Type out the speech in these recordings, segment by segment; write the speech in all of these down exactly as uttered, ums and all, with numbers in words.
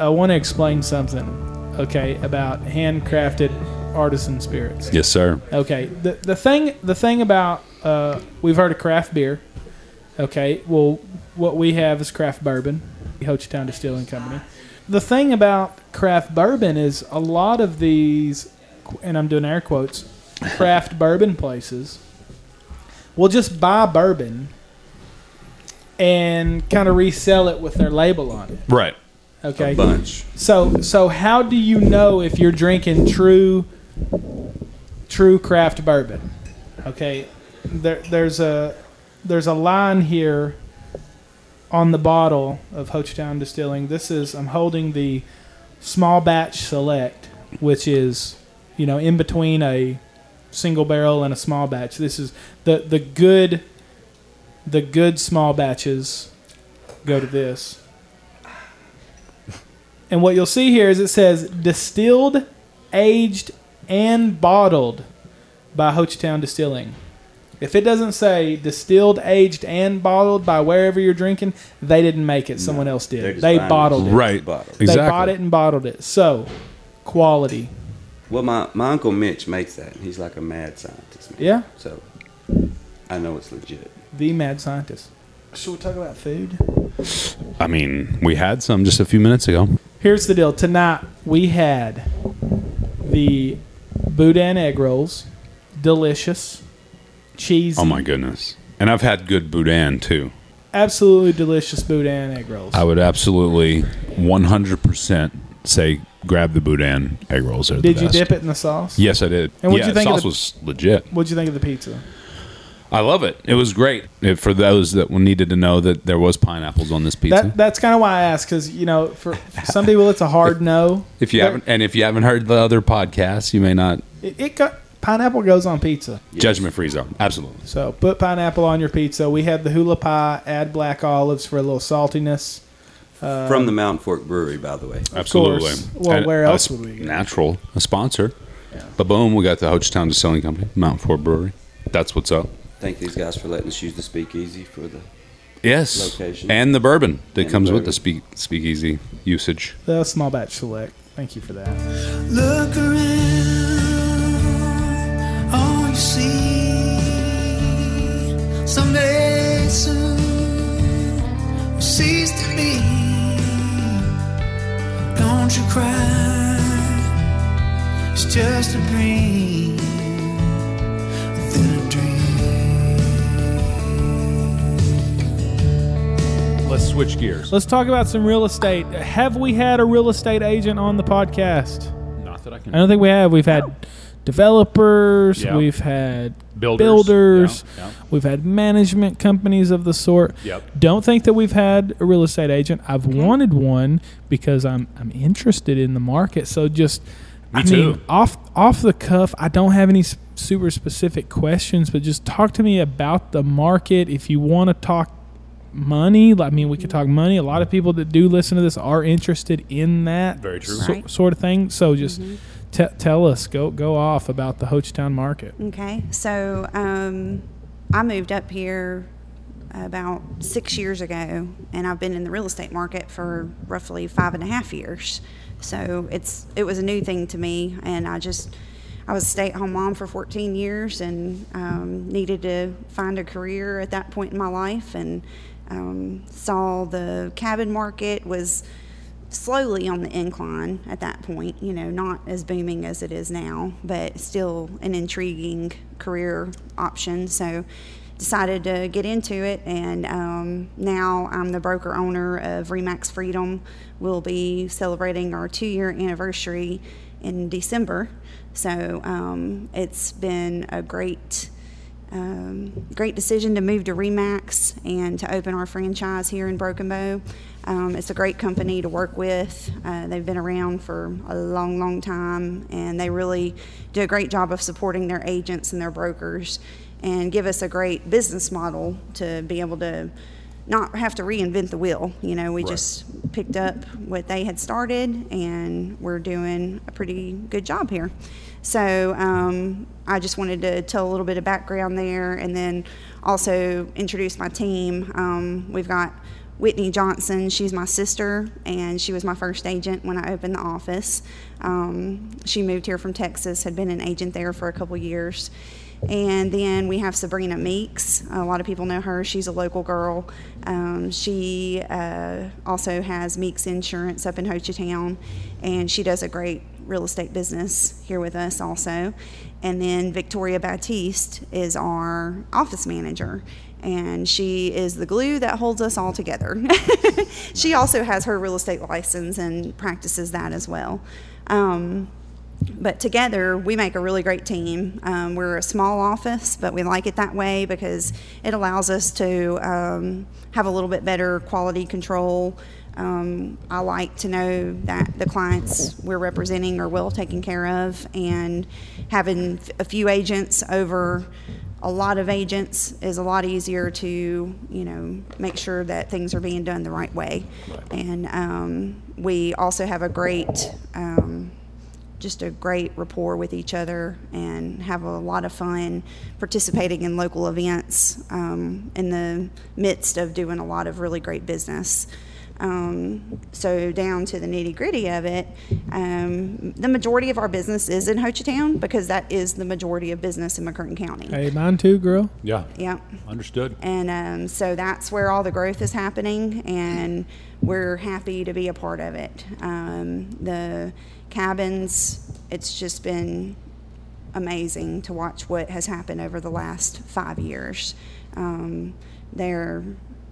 I want to explain something, okay, about handcrafted artisan spirits. Yes, sir. Okay. The the thing the thing about uh, we've heard of craft beer. Okay. Well, what we have is craft bourbon, the Hochatown Distilling Company. The thing about craft bourbon is a lot of these, and I'm doing air quotes, craft bourbon places will just buy bourbon and kind of resell it with their label on it. Right. Okay. A bunch. So, so how do you know if you're drinking true, true craft bourbon? Okay. There, there's a there's a line here on the bottle of Hochatown Distilling. This is I'm holding the small batch select, which is, you know, in between a single barrel and a small batch. This is the the good, the good small batches go to this. And what you'll see here is it says distilled, aged, and bottled by Hochatown Distilling. If it doesn't say distilled, aged, and bottled by wherever you're drinking, they didn't make it. Someone no, else did. They bottled it. it. Right. Exactly. They bought it and bottled it. So, quality. Well, my, my Uncle Mitch makes that. He's like a mad scientist. Man. Yeah. So, I know it's legit. The mad scientist. Should we talk about food? I mean, we had some just a few minutes ago. Here's the deal. Tonight, we had the Boudin egg rolls. Delicious. Cheesy. Oh, my goodness. And I've had good Boudin, too. Absolutely delicious Boudin egg rolls. I would absolutely one hundred percent say grab the Boudin egg rolls. They're the best. Did you dip it in the sauce? Yes, I did. And what'd yeah, you think the sauce was legit. What'd you think of the pizza? I love it. It was great. It, for those that needed to know that there was pineapples on this pizza. That, that's kind of why I asked, because, you know, for some people it's a hard if, no. If you They're, haven't, and if you haven't heard the other podcasts, you may not. It, it got, pineapple goes on pizza. Yes. Judgment free zone, absolutely. So put pineapple on your pizza. We had the hula pie. Add black olives for a little saltiness. Uh, From the Mountain Fork Brewery, by the way. Absolutely. Well, and where else would we? Go? Natural, a sponsor. Yeah. But boom, we got the Hochatown Distilling Company, Mountain Fork Brewery. That's what's up. Thank these guys for letting us use the speakeasy for the yes. location. And the bourbon that and comes the bourbon. with the speak, speakeasy usage. The small batch select. Thank you for that. Look around, all you see, someday soon will cease to be. Don't you cry, it's just a dream. Let's switch gears. Let's talk about some real estate. Have we had a real estate agent on the podcast? Not that I can. I don't think we have. We've had developers. Yeah. We've had builders. builders. Yeah. Yeah. We've had management companies of the sort. Yep. Don't think that we've had a real estate agent. I've mm-hmm. wanted one because I'm I'm interested in the market. So just Me I too. mean, off off the cuff, I don't have any super specific questions, but just talk to me about the market. If you want to talk money, I mean, we could talk money. A lot of people that do listen to this are interested in that Very true. So, right. sort of thing. So just mm-hmm. t- tell us, go go off about the Hochatown market. Okay. So um, I moved up here about six years ago, and I've been in the real estate market for roughly five and a half years. So it's it was a new thing to me, and I just I was a stay-at-home mom for fourteen years and um, needed to find a career at that point in my life, and Um, saw the cabin market was slowly on the incline at that point, you know, not as booming as it is now, but still an intriguing career option. So decided to get into it, and um, now I'm the broker owner of R E/MAX Freedom. We'll be celebrating our two-year anniversary in December. So um, it's been a great Um, great decision to move to R E/MAX and to open our franchise here in Broken Bow. Um, it's a great company to work with. Uh, they've been around for a long, long time, and they really do a great job of supporting their agents and their brokers and give us a great business model to be able to not have to reinvent the wheel. You know, we right. just picked up what they had started, and we're doing a pretty good job here. So um, I just wanted to tell a little bit of background there, and then also introduce my team. Um, we've got Whitney Johnson, she's my sister, and she was my first agent when I opened the office. Um, she moved here from Texas, had been an agent there for a couple years. And then we have Sabrina Meeks. A lot of people know her. She's a local girl. Um, she uh, also has Meeks Insurance up in Hochatown, and she does a great real estate business here with us also. And then Victoria Baptiste is our office manager, and she is the glue that holds us all together. She also has her real estate license and practices that as well. Um, But together, we make a really great team. Um, we're a small office, but we like it that way because it allows us to um, have a little bit better quality control. Um, I like to know that the clients we're representing are well taken care of, and having a few agents over a lot of agents is a lot easier to, you know, make sure that things are being done the right way. Right. And um, we also have a great... Um, just a great rapport with each other and have a lot of fun participating in local events um, in the midst of doing a lot of really great business. Um, so down to the nitty gritty of it, um, the majority of our business is in Hochatown because that is the majority of business in McCurtain County. Hey, mine too, girl. Yeah. Yeah. Understood. And um, so that's where all the growth is happening, and we're happy to be a part of it. Um, the cabins, it's just been amazing to watch what has happened over the last five years. Um, they're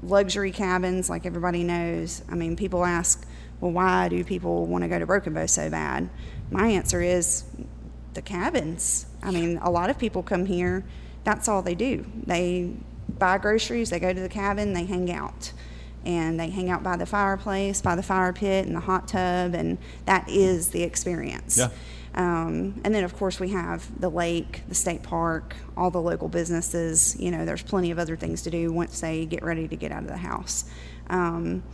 luxury cabins, like everybody knows. I mean, people ask, well, why do people want to go to Broken Bow so bad? My answer is the cabins. I mean, a lot of people come here, that's all they do. They buy groceries, they go to the cabin, they hang out. And they hang out by the fireplace, by the fire pit, and the hot tub, and that is the experience. Yeah. Um, and then, of course, we have the lake, the state park, all the local businesses. You know, there's plenty of other things to do once they get ready to get out of the house. Um,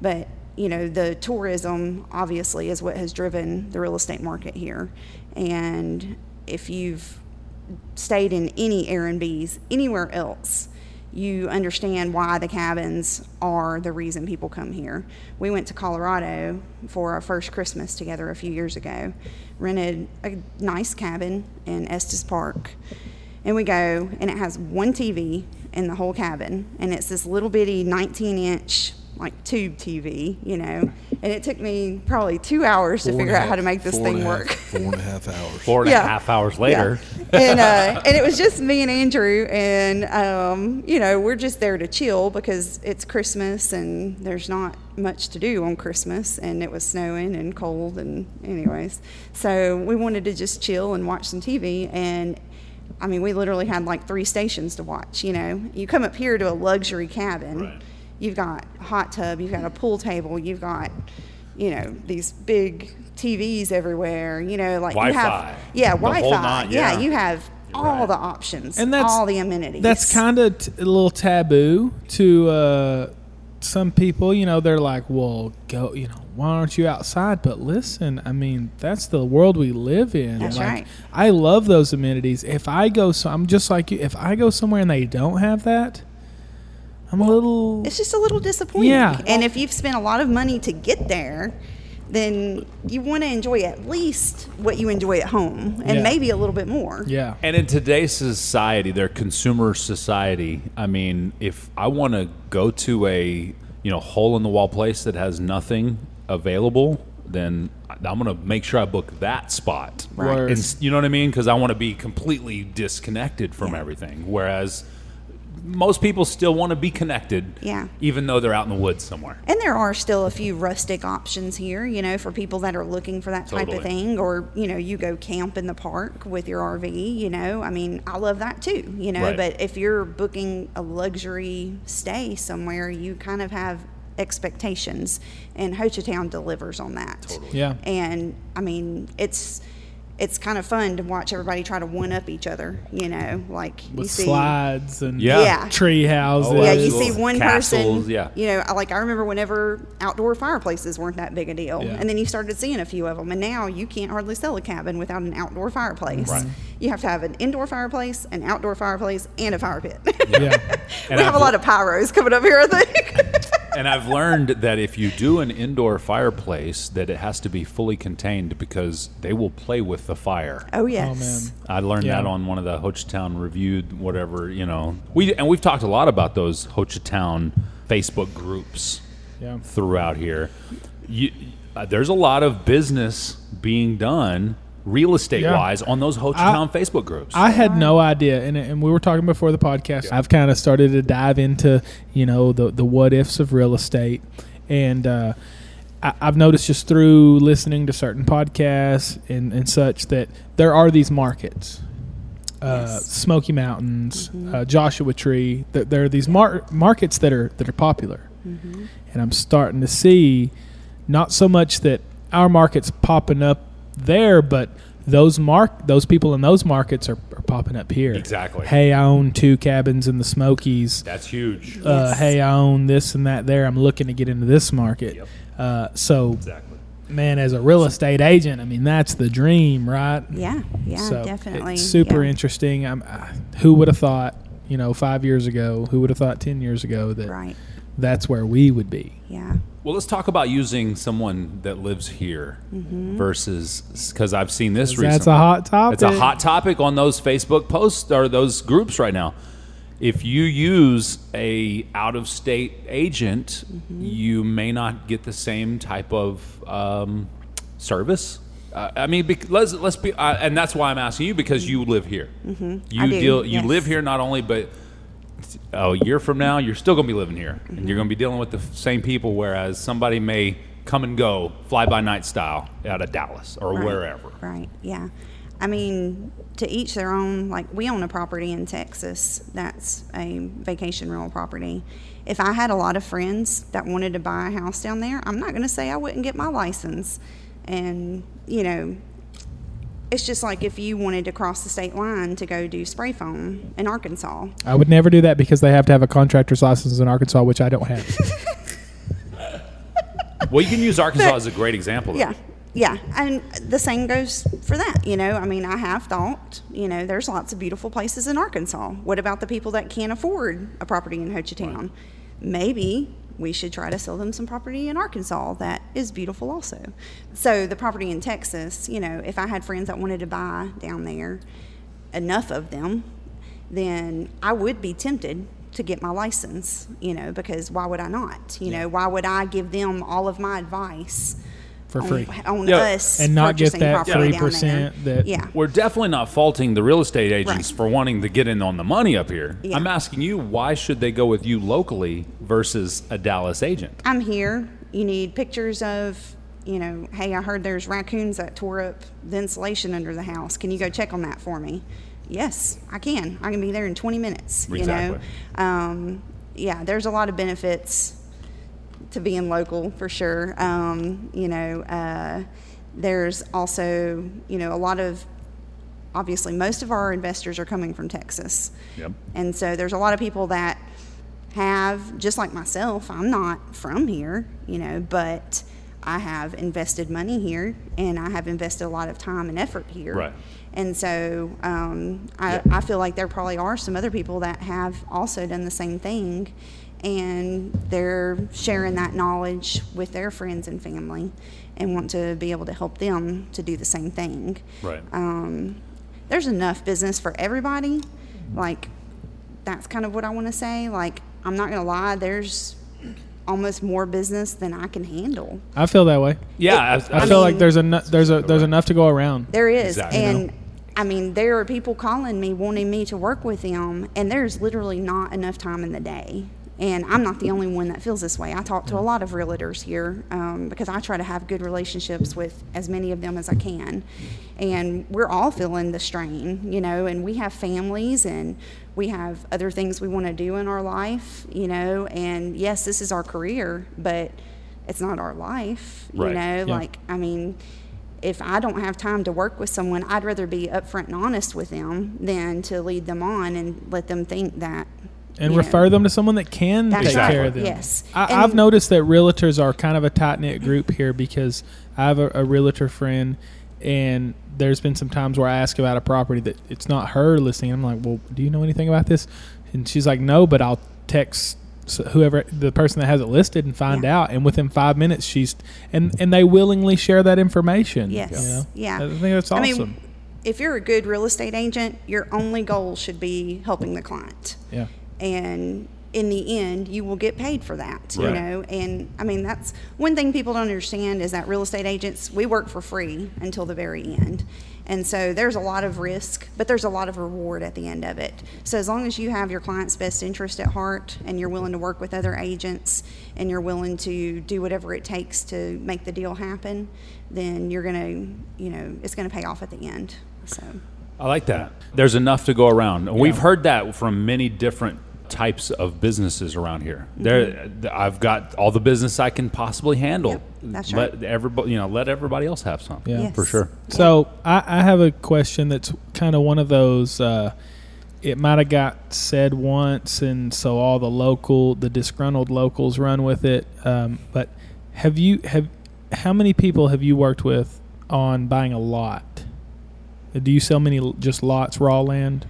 but, you know, the tourism, obviously, is what has driven the real estate market here. And if you've stayed in any Airbnbs anywhere else, you understand why the cabins are the reason people come here. We went to Colorado for our first Christmas together a few years ago, rented a nice cabin in Estes Park, and we go, and it has one T V in the whole cabin, and it's this little bitty nineteen inch like tube T V, you know, and it took me probably two hours four to figure half, out how to make this thing half, work. Four and a half hours. Four and yeah. a half hours later. Yeah. And uh, and it was just me and Andrew, and, um, you know, we're just there to chill because it's Christmas and there's not much to do on Christmas, and it was snowing and cold and anyways. So we wanted to just chill and watch some T V, and I mean, we literally had like three stations to watch, you know. You come up here to a luxury cabin. Right. You've got a hot tub, you've got a pool table, you've got, you know, these big T Vs everywhere, you know, like Wi-Fi. You have, yeah, the Wi-Fi. Night, yeah. yeah, you have You're all right. the options, and that's, all the amenities. That's kind of t- a little taboo to uh, some people. You know, they're like, well, go, you know, why aren't you outside? But listen, I mean, that's the world we live in. That's like, right. I love those amenities. If I go, so I'm just like you, if I go somewhere and they don't have that, I'm a little... It's just a little disappointing. Yeah. And if you've spent a lot of money to get there, then you want to enjoy at least what you enjoy at home, and yeah. maybe a little bit more. Yeah. And in today's society, their consumer society, I mean, if I want to go to a, you know, hole-in-the-wall place that has nothing available, then I'm going to make sure I book that spot. Right. And, you know what I mean? Because I want to be completely disconnected from yeah. everything, whereas... Most people still want to be connected, yeah. even though they're out in the woods somewhere. And there are still a few rustic options here, you know, for people that are looking for that type totally. Of thing. Or, you know, you go camp in the park with your R V, you know. I mean, I love that too, you know. Right. But if you're booking a luxury stay somewhere, you kind of have expectations. And Hochatown delivers on that. Totally. Yeah. And, I mean, it's... It's kind of fun to watch everybody try to one-up each other, you know, like with you see, slides and yeah. yeah. tree houses. Yeah, you see one Castles, person, yeah. you know, like I remember whenever outdoor fireplaces weren't that big a deal, yeah. and then you started seeing a few of them, and now you can't hardly sell a cabin without an outdoor fireplace. Right. You have to have an indoor fireplace, an outdoor fireplace, and a fire pit. Yeah. we and have I've, a lot of pyros coming up here, I think. And I've learned that if you do an indoor fireplace, that it has to be fully contained because they will play with the fire. Oh, yes. Oh, man. I learned yeah. that on one of the Hochatown reviewed, whatever, you know. We And we've talked a lot about those Hochatown Facebook groups yeah. throughout here. You, uh, there's a lot of business being done real estate yeah. wise on those Hochatown I, Facebook groups. I had no idea. And and we were talking before the podcast, yeah. I've kind of started to dive into, you know, the, the what ifs of real estate. And, uh, I, I've noticed just through listening to certain podcasts and, and such that there are these markets, uh, yes. Smoky Mountains, mm-hmm. uh, Joshua Tree. There, there are these mar- markets that are, that are popular. Mm-hmm. And I'm starting to see not so much that our market's popping up there, but those mark those people in those markets are, are popping up here. Exactly. Hey, I own two cabins in the Smokies. That's huge. Uh, yes. Hey, I own this and that there. I'm looking to get into this market. Yep. Uh, so, exactly. man, as a real estate agent, I mean, that's the dream, right? Yeah, yeah, so definitely. It's super yeah. interesting. I'm, I, who would have thought, you know, five years ago, who would have thought ten years ago that right. that's where we would be? Yeah. Well, let's talk about using someone that lives here mm-hmm. versus, because I've seen this recently. That's a hot topic. It's a hot topic on those Facebook posts or those groups right now. If you use a out-of-state agent, mm-hmm. you may not get the same type of um, service. Uh, I mean, bec- let's let's be, uh, and that's why I'm asking you, because you live here. Mm-hmm. You I do, deal. You yes. live here not only, but. A year from now, you're still going to be living here, mm-hmm. and you're going to be dealing with the same people, whereas somebody may come and go fly-by-night style out of Dallas or right. wherever. Right, yeah. I mean, to each their own. Like, we own a property in Texas that's a vacation rental property. If I had a lot of friends that wanted to buy a house down there, I'm not going to say I wouldn't get my license. And, you know, it's just like if you wanted to cross the state line to go do spray foam in Arkansas. I would never do that because they have to have a contractor's license in Arkansas, which I don't have. Well, you can use Arkansas but, as a great example. Yeah, yeah. And the same goes for that, you know. I mean, I have thought, you know, there's lots of beautiful places in Arkansas. What about the people that can't afford a property in Hochatown? Right. Maybe we should try to sell them some property in Arkansas that is beautiful also. So the property in Texas, you know, if I had friends that wanted to buy down there, enough of them, then I would be tempted to get my license, you know, because why would I not? You yeah. know, why would I give them all of my advice for free on, on yeah. us and not get that three percent that yeah. we're definitely not faulting the real estate agents right. for wanting to get in on the money up here. Yeah. I'm asking you, why should they go with you locally versus a Dallas agent? I'm here. You need pictures of, you know, hey, I heard there's raccoons that tore up the insulation under the house. Can you go check on that for me? Yes, I can. I can be there in twenty minutes, exactly. you know? Um, yeah, there's a lot of benefits to being local for sure. Um, you know, uh, there's also, you know, a lot of, obviously most of our investors are coming from Texas. Yep. And so there's a lot of people that have, just like myself, I'm not from here, you know, but I have invested money here and I have invested a lot of time and effort here. Right. And so um, I, yep. I feel like there probably are some other people that have also done the same thing, and they're sharing that knowledge with their friends and family and want to be able to help them to do the same thing. Right. Um, there's enough business for everybody. Like, that's kind of what I want to say. Like, I'm not going to lie, there's almost more business than I can handle. I feel that way. Yeah. It, I, I, I feel mean, like there's, eno- there's, a, there's enough to go around. There is. Exactly. And, you know? I mean, there are people calling me, wanting me to work with them, and there's literally not enough time in the day. And I'm not the only one that feels this way. I talk to a lot of realtors here um, because I try to have good relationships with as many of them as I can. And we're all feeling the strain, you know, and we have families and we have other things we want to do in our life, you know, and yes, this is our career, but it's not our life, you right. know, yeah. like, I mean, if I don't have time to work with someone, I'd rather be upfront and honest with them than to lead them on and let them think that. And you refer know. them to someone that can That's take right. care of them. Yes. I, I've noticed that realtors are kind of a tight-knit group here because I have a, a realtor friend, and there's been some times where I ask about a property that it's not her listing. I'm like, well, do you know anything about this? And she's like, no, but I'll text so whoever the person that has it listed and find yeah. out, and within five minutes she's and and they willingly share that information. Yes, you know? yeah. I think that's awesome. I mean, if you're a good real estate agent, your only goal should be helping the client. Yeah, and in the end, you will get paid for that. Right. You know, and I mean that's one thing people don't understand is that real estate agents, we work for free until the very end. And so there's a lot of risk, but there's a lot of reward at the end of it. So as long as you have your client's best interest at heart and you're willing to work with other agents and you're willing to do whatever it takes to make the deal happen, then you're going to, you know, it's going to pay off at the end. So I like that. There's enough to go around. Yeah. We've heard that from many different types of businesses around here. Mm-hmm. There, I've got all the business I can possibly handle. Yep, that's right. Let everybody, you know, let everybody else have some. Yeah, yes. for sure. So I, I have a question that's kind of one of those. Uh, it might have got said once, and so all the local, the disgruntled locals run with it. Um, but have you have how many people have you worked with on buying a lot? Do you sell many just lots, raw land?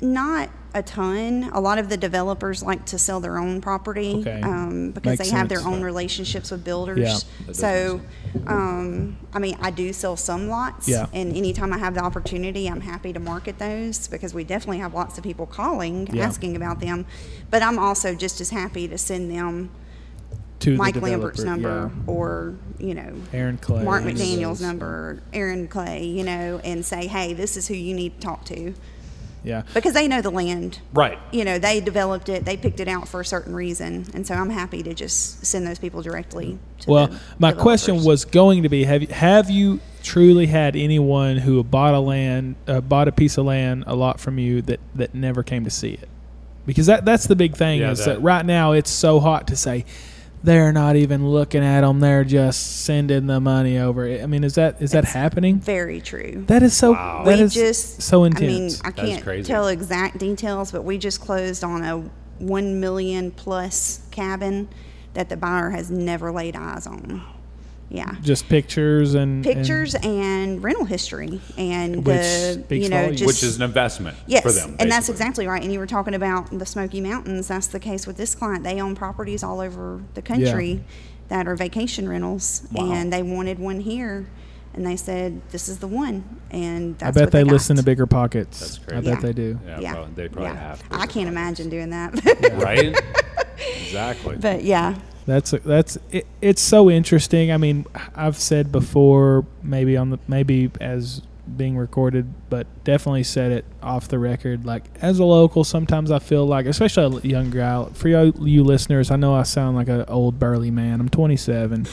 Not a ton. A lot of the developers like to sell their own property okay. um, because Makes they have sense. their own relationships with builders. Yeah, so, um, I mean, I do sell some lots, yeah. and anytime I have the opportunity, I'm happy to market those because we definitely have lots of people calling, yeah. asking about them. But I'm also just as happy to send them to Mike Lambert's number yeah. or, you know, Aaron Clay, Mark McDaniel's number, Aaron Clay, you know, and say, hey, this is who you need to talk to. Yeah, because they know the land, right? You know, they developed it, they picked it out for a certain reason, and so I'm happy to just send those people directly to well, the my developers. Question was going to be: Have you, have you truly had anyone who bought a land, uh, bought a piece of land, a lot from you that, that never came to see it? Because that that's the big thing yeah, is that. that right now it's so hot to say they're not even looking at them; they're just sending the money over. I mean, is that is that That's happening? Very true. That is so. Wow. That we is just, so intense. I mean, I can't tell exact details, but we just closed on a one million plus cabin that the buyer has never laid eyes on. Yeah. Just pictures and pictures and, and rental history and which the, you know, just, which is an investment yes, for them. Basically. And that's exactly right. And you were talking about the Smoky Mountains. That's the case with this client. They own properties all over the country yeah. that are vacation rentals wow. and they wanted one here and they said this is the one and that's I bet what they, they listen to Bigger Pockets. That's crazy. I bet yeah. they do. Yeah. yeah. Probably, they probably yeah. have. I can't pockets. imagine doing that. Yeah, right? Exactly. But yeah. That's a, that's it, it's so interesting. I mean, I've said before, maybe on the maybe as being recorded, but definitely said it off the record. Like as a local, sometimes I feel like, especially a young guy. For you, you listeners, I know I sound like an old burly man. I'm twenty-seven.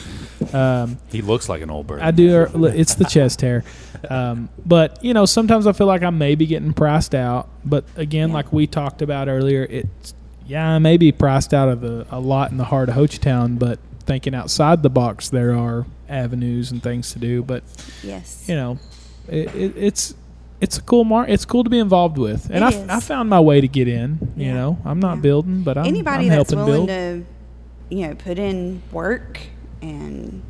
Um, he looks like an old burly. I do. Or, it's the chest hair. Um, but you know, sometimes I feel like I may be getting priced out. But again, yeah. like we talked about earlier, it's. Yeah, I may be priced out of a, a lot in the heart of Hochatown, but thinking outside the box, there are avenues and things to do. But yes, you know, it, it, it's it's a cool market. It's cool to be involved with, and I, f- I found my way to get in. You yeah. know, I'm not yeah. building, but I'm, anybody I'm that's helping willing build. to, you know, put in work and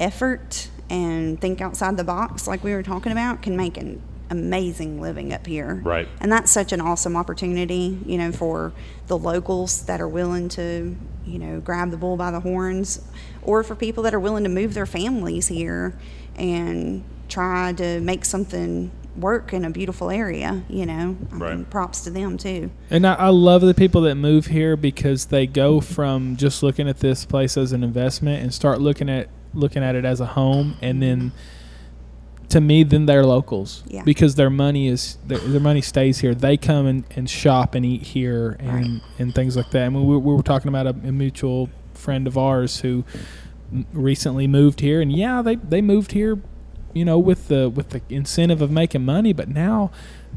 effort and think outside the box, like we were talking about, can make an amazing living up here. Right. And that's such an awesome opportunity, you know, for the locals that are willing to, you know, grab the bull by the horns, or for people that are willing to move their families here and try to make something work in a beautiful area, you know. I right. mean, props to them too. And I, I love the people that move here because they go from just looking at this place as an investment and start looking at looking at it as a home, and then to me, then they're locals yeah. because their money is their, their money stays here. They come and, and shop and eat here and right. and things like that. I mean, we, we were talking about a, a mutual friend of ours who recently moved here, and yeah, they, they moved here, you know, with the with the incentive of making money. But now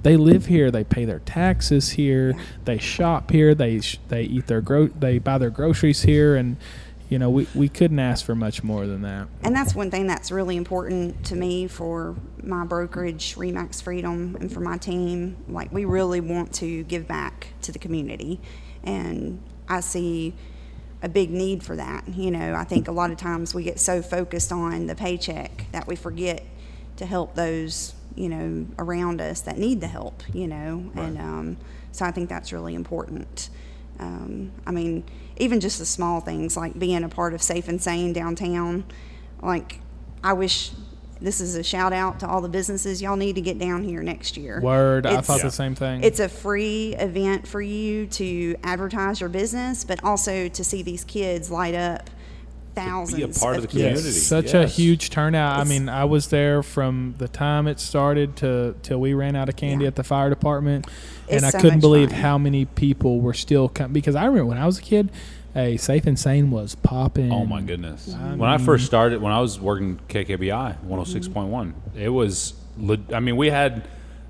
they live here. They pay their taxes here. Yeah. They shop here. They they eat their gro they buy their groceries here and. You know, we, we couldn't ask for much more than that. And that's one thing that's really important to me for my brokerage, RE/MAX Freedom, and for my team. Like, we really want to give back to the community. And I see a big need for that. You know, I think a lot of times we get so focused on the paycheck that we forget to help those, you know, around us that need the help, you know. Right. And um, so I think that's really important. Um, I mean, even just the small things like being a part of Safe and Sane downtown. Like, I wish, this is a shout out to all the businesses. Y'all need to get down here next year. Word. It's, I thought yeah. the same thing. It's a free event for you to advertise your business, but also to see these kids light up thousands. To be a part of, of the community. Yes. Such yes. a huge turnout. It's, I mean, I was there from the time it started to till we ran out of candy yeah. at the fire department. It's and I so couldn't believe fun. how many people were still coming. Because I remember when I was a kid, hey, Safe and Sane was popping. Oh, my goodness. I when mean, I first started, when I was working K K B I one oh six point one, it was, I mean, we had,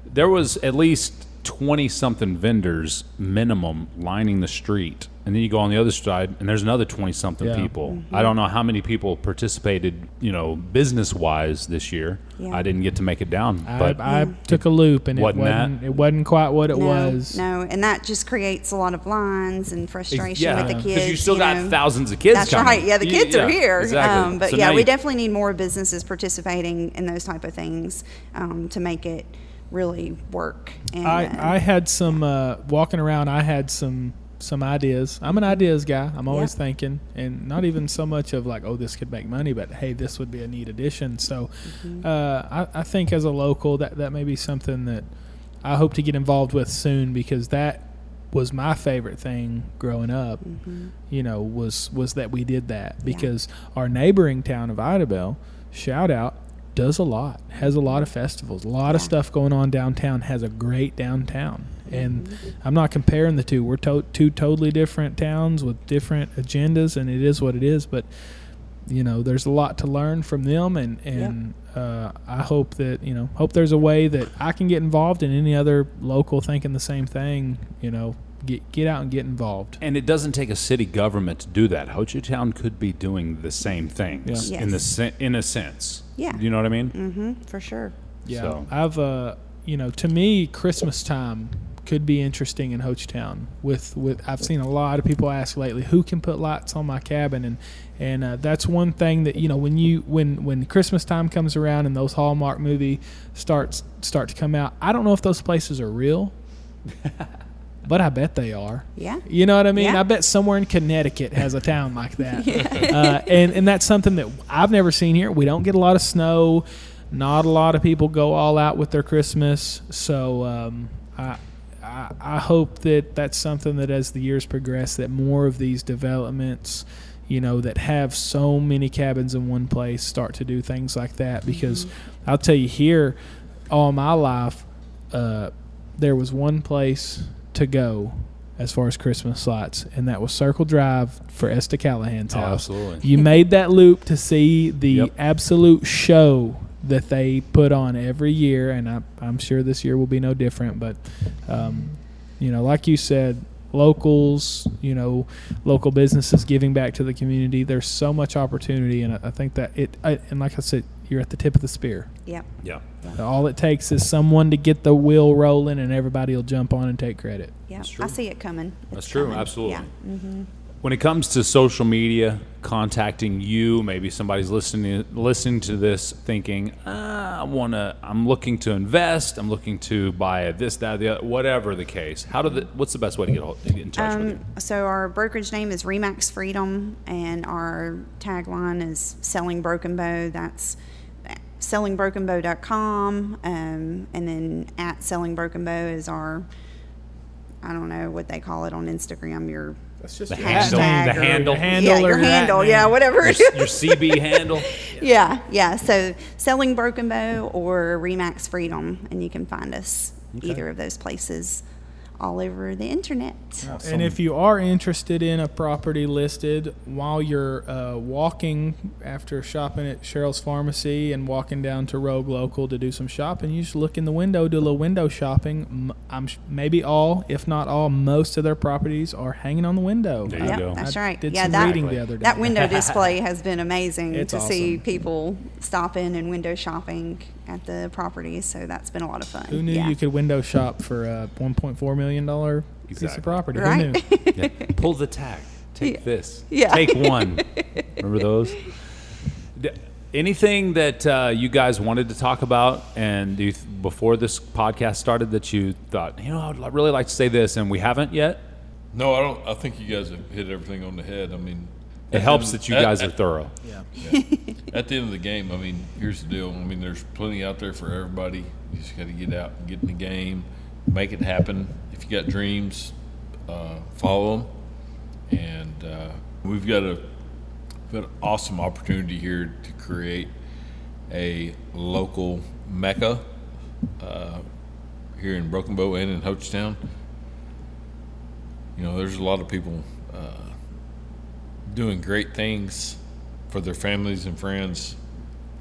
there was at least twenty-something vendors minimum lining the street. And then you go on the other side, and there's another twenty-something yeah. people. Mm-hmm. I don't know how many people participated, you know, business-wise this year. Yeah. I didn't get to make it down. I, but I yeah. took a loop, and wasn't it, wasn't, it wasn't quite what it no, was. No, and that just creates a lot of lines and frustration it, yeah. with the kids. Because you still you got know. thousands of kids That's coming. Right. Yeah, the kids yeah, are here. Exactly. Um, but, so yeah, we you, definitely need more businesses participating in those type of things um, to make it really work. And, I, uh, I had some, uh, walking around, I had some... some ideas. I'm an ideas guy. I'm always yeah. thinking, and not even so much of like, oh, this could make money, but hey, this would be a neat addition. So mm-hmm. uh, I, I think as a local, that, that may be something that I hope to get involved with soon, because that was my favorite thing growing up, mm-hmm. you know, was, was that we did that, because yeah. our neighboring town of Idabel, shout out, does a lot, has a lot of festivals, a lot yeah. of stuff going on downtown, has a great downtown. And I'm not comparing the two. We're to- two totally different towns with different agendas, and it is what it is. But, you know, there's a lot to learn from them, and, and yep. uh, I hope that, you know, hope there's a way that I can get involved and any other local thinking the same thing, you know, get get out and get involved. And it doesn't take a city government to do that. Hochatown could be doing the same things yeah. yes. in, the sen- in a sense. Yeah. You know what I mean? Mm-hmm, for sure. Yeah. So. I've, uh, you know, to me, Christmas time could be interesting in Hochatown. With with I've seen a lot of people ask lately, who can put lights on my cabin, and and uh, that's one thing that, you know, when you when when Christmas time comes around and those Hallmark movie starts start to come out, I don't know if those places are real, but I bet they are. Yeah, you know what I mean. Yeah. I bet somewhere in Connecticut has a town like that. yeah. uh, and and that's something that I've never seen here. We don't get a lot of snow. Not a lot of people go all out with their Christmas. So um, I. I, I hope that that's something that as the years progress, that more of these developments, you know, that have so many cabins in one place start to do things like that. Because mm-hmm. I'll tell you, here all my life, uh, there was one place to go as far as Christmas lights, and that was Circle Drive for Esta Callahan's house. Oh, absolutely. You made that loop to see the yep. absolute show that they put on every year, and I, I'm sure this year will be no different. But, um, you know, like you said, locals, you know, local businesses giving back to the community. There's so much opportunity, and I, I think that it. I, and like I said, you're at the tip of the spear. Yeah. Yeah. All it takes is someone to get the wheel rolling, and everybody will jump on and take credit. Yeah, I see it coming. It's That's true. Coming. Absolutely. Yeah. Mm-hmm. When it comes to social media, contacting you, maybe somebody's listening listening to this, thinking, ah, I wanna, I'm looking to invest, I'm looking to buy this, that, the other, whatever the case. How do the, what's the best way to get, to get in touch um, with you? So our brokerage name is RE/MAX Freedom, and our tagline is Selling Broken Bow. That's selling broken bow dot com, um, and then at Selling Broken Bow is our, I don't know what they call it on Instagram. Your That's just the handle, the handle, handle, yeah, your handle, yeah, whatever. Your, your C B handle, yeah. yeah, yeah. So, Selling Broken Bow or RE/MAX Freedom, and you can find us okay. either of those places all over the internet. Awesome. And if you are interested in a property listed while you're uh, walking after shopping at Cheryl's Pharmacy and walking down to Rogue Local to do some shopping, you just look in the window, do a little window shopping. I'm maybe all, if not all, most of their properties are hanging on the window. There you yep, go. That's right. I did yeah, some that, reading the other day. That window display has been amazing it's to awesome. see people stopping and window shopping at the property, so that's been a lot of fun. Who knew yeah. you could window shop for a one point four million dollar exactly. piece of property? Right? Who knew? yeah. Pull the tag. Take yeah. this. Yeah. Take one. Remember those? Anything that uh, you guys wanted to talk about, and you th- before this podcast started, that you thought, you know, I'd really like to say this, and we haven't yet? No, I don't. I think you guys have hit everything on the head. I mean, it helps that you guys are thorough. Yeah. yeah. At the end of the game, I mean, here's the deal. I mean, there's plenty out there for everybody. You just got to get out and get in the game, make it happen. If you got dreams, uh, follow them. And uh, we've got a we've got an awesome opportunity here to create a local mecca uh, here in Broken Bow and in Hochatown. You know, there's a lot of people uh, doing great things for their families and friends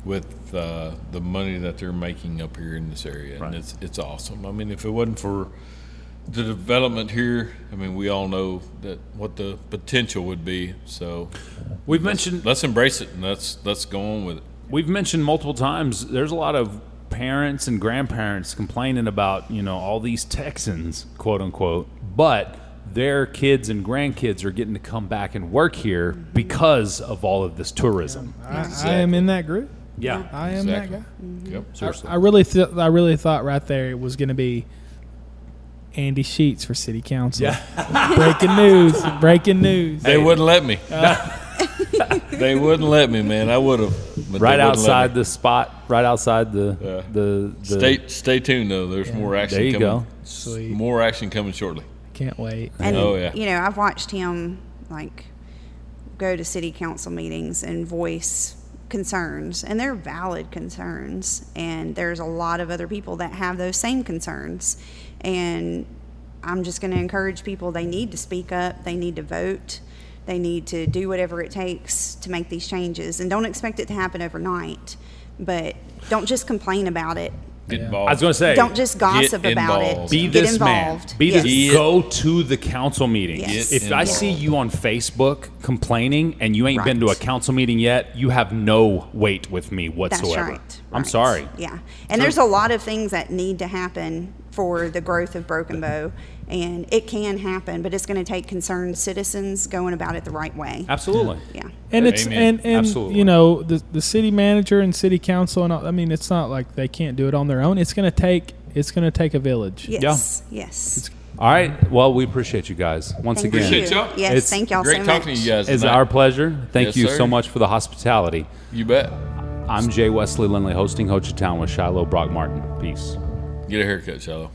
with uh, the money that they're making up here in this area. Right. And it's it's awesome. I mean, if it wasn't for the development here, I mean, we all know that what the potential would be. So we've let's, mentioned let's embrace it and let's let's go on with it. We've mentioned multiple times there's a lot of parents and grandparents complaining about, you know, all these Texans, quote unquote, but their kids and grandkids are getting to come back and work here because of all of this tourism. Yeah, I, exactly. I am in that group. Yeah, I am exactly. that guy. Mm-hmm. Yep, seriously. I, I really, th- I really thought right there it was going to be Andy Sheets for city council. Yeah. breaking news, breaking news. They wouldn't let me. Uh, they wouldn't let me, man. I would have. Right outside the spot. Right outside the uh, the, the. Stay, stay tuned though. There's yeah. more action. There you coming. go. Sweet. More action coming shortly. Can't wait. And, oh yeah. You know, I've watched him like go to city council meetings and voice concerns, and they're valid concerns. And there's a lot of other people that have those same concerns. And I'm just going to encourage people. They need to speak up. They need to vote. They need to do whatever it takes to make these changes. And don't expect it to happen overnight. But don't just complain about it. Get involved. I was going to say, don't just gossip about it. Be this man. Be this. Go to the council meeting. Yes. If I see you on Facebook complaining and you ain't right. been to a council meeting yet, you have no weight with me whatsoever. That's right. I'm right. sorry. Yeah. And True. there's a lot of things that need to happen for the growth of Broken Bow, and it can happen, but it's going to take concerned citizens going about it the right way. Absolutely. Yeah. And it's Amen. and, and Absolutely. you know, the the city manager and city council and all, I mean, it's not like they can't do it on their own. It's going to take it's going to take a village. Yes. Yeah. Yes. It's, all right. Well, we appreciate you guys once thank again. Appreciate y'all. Yes. It's thank y'all so much. Great talking to you guys. It's our pleasure. Thank yes, you sir. so much for the hospitality. You bet. I'm Jay Wesley Lindley, hosting Hochatown with Shiloh Brock Martin. Peace. Get a haircut, Shiloh.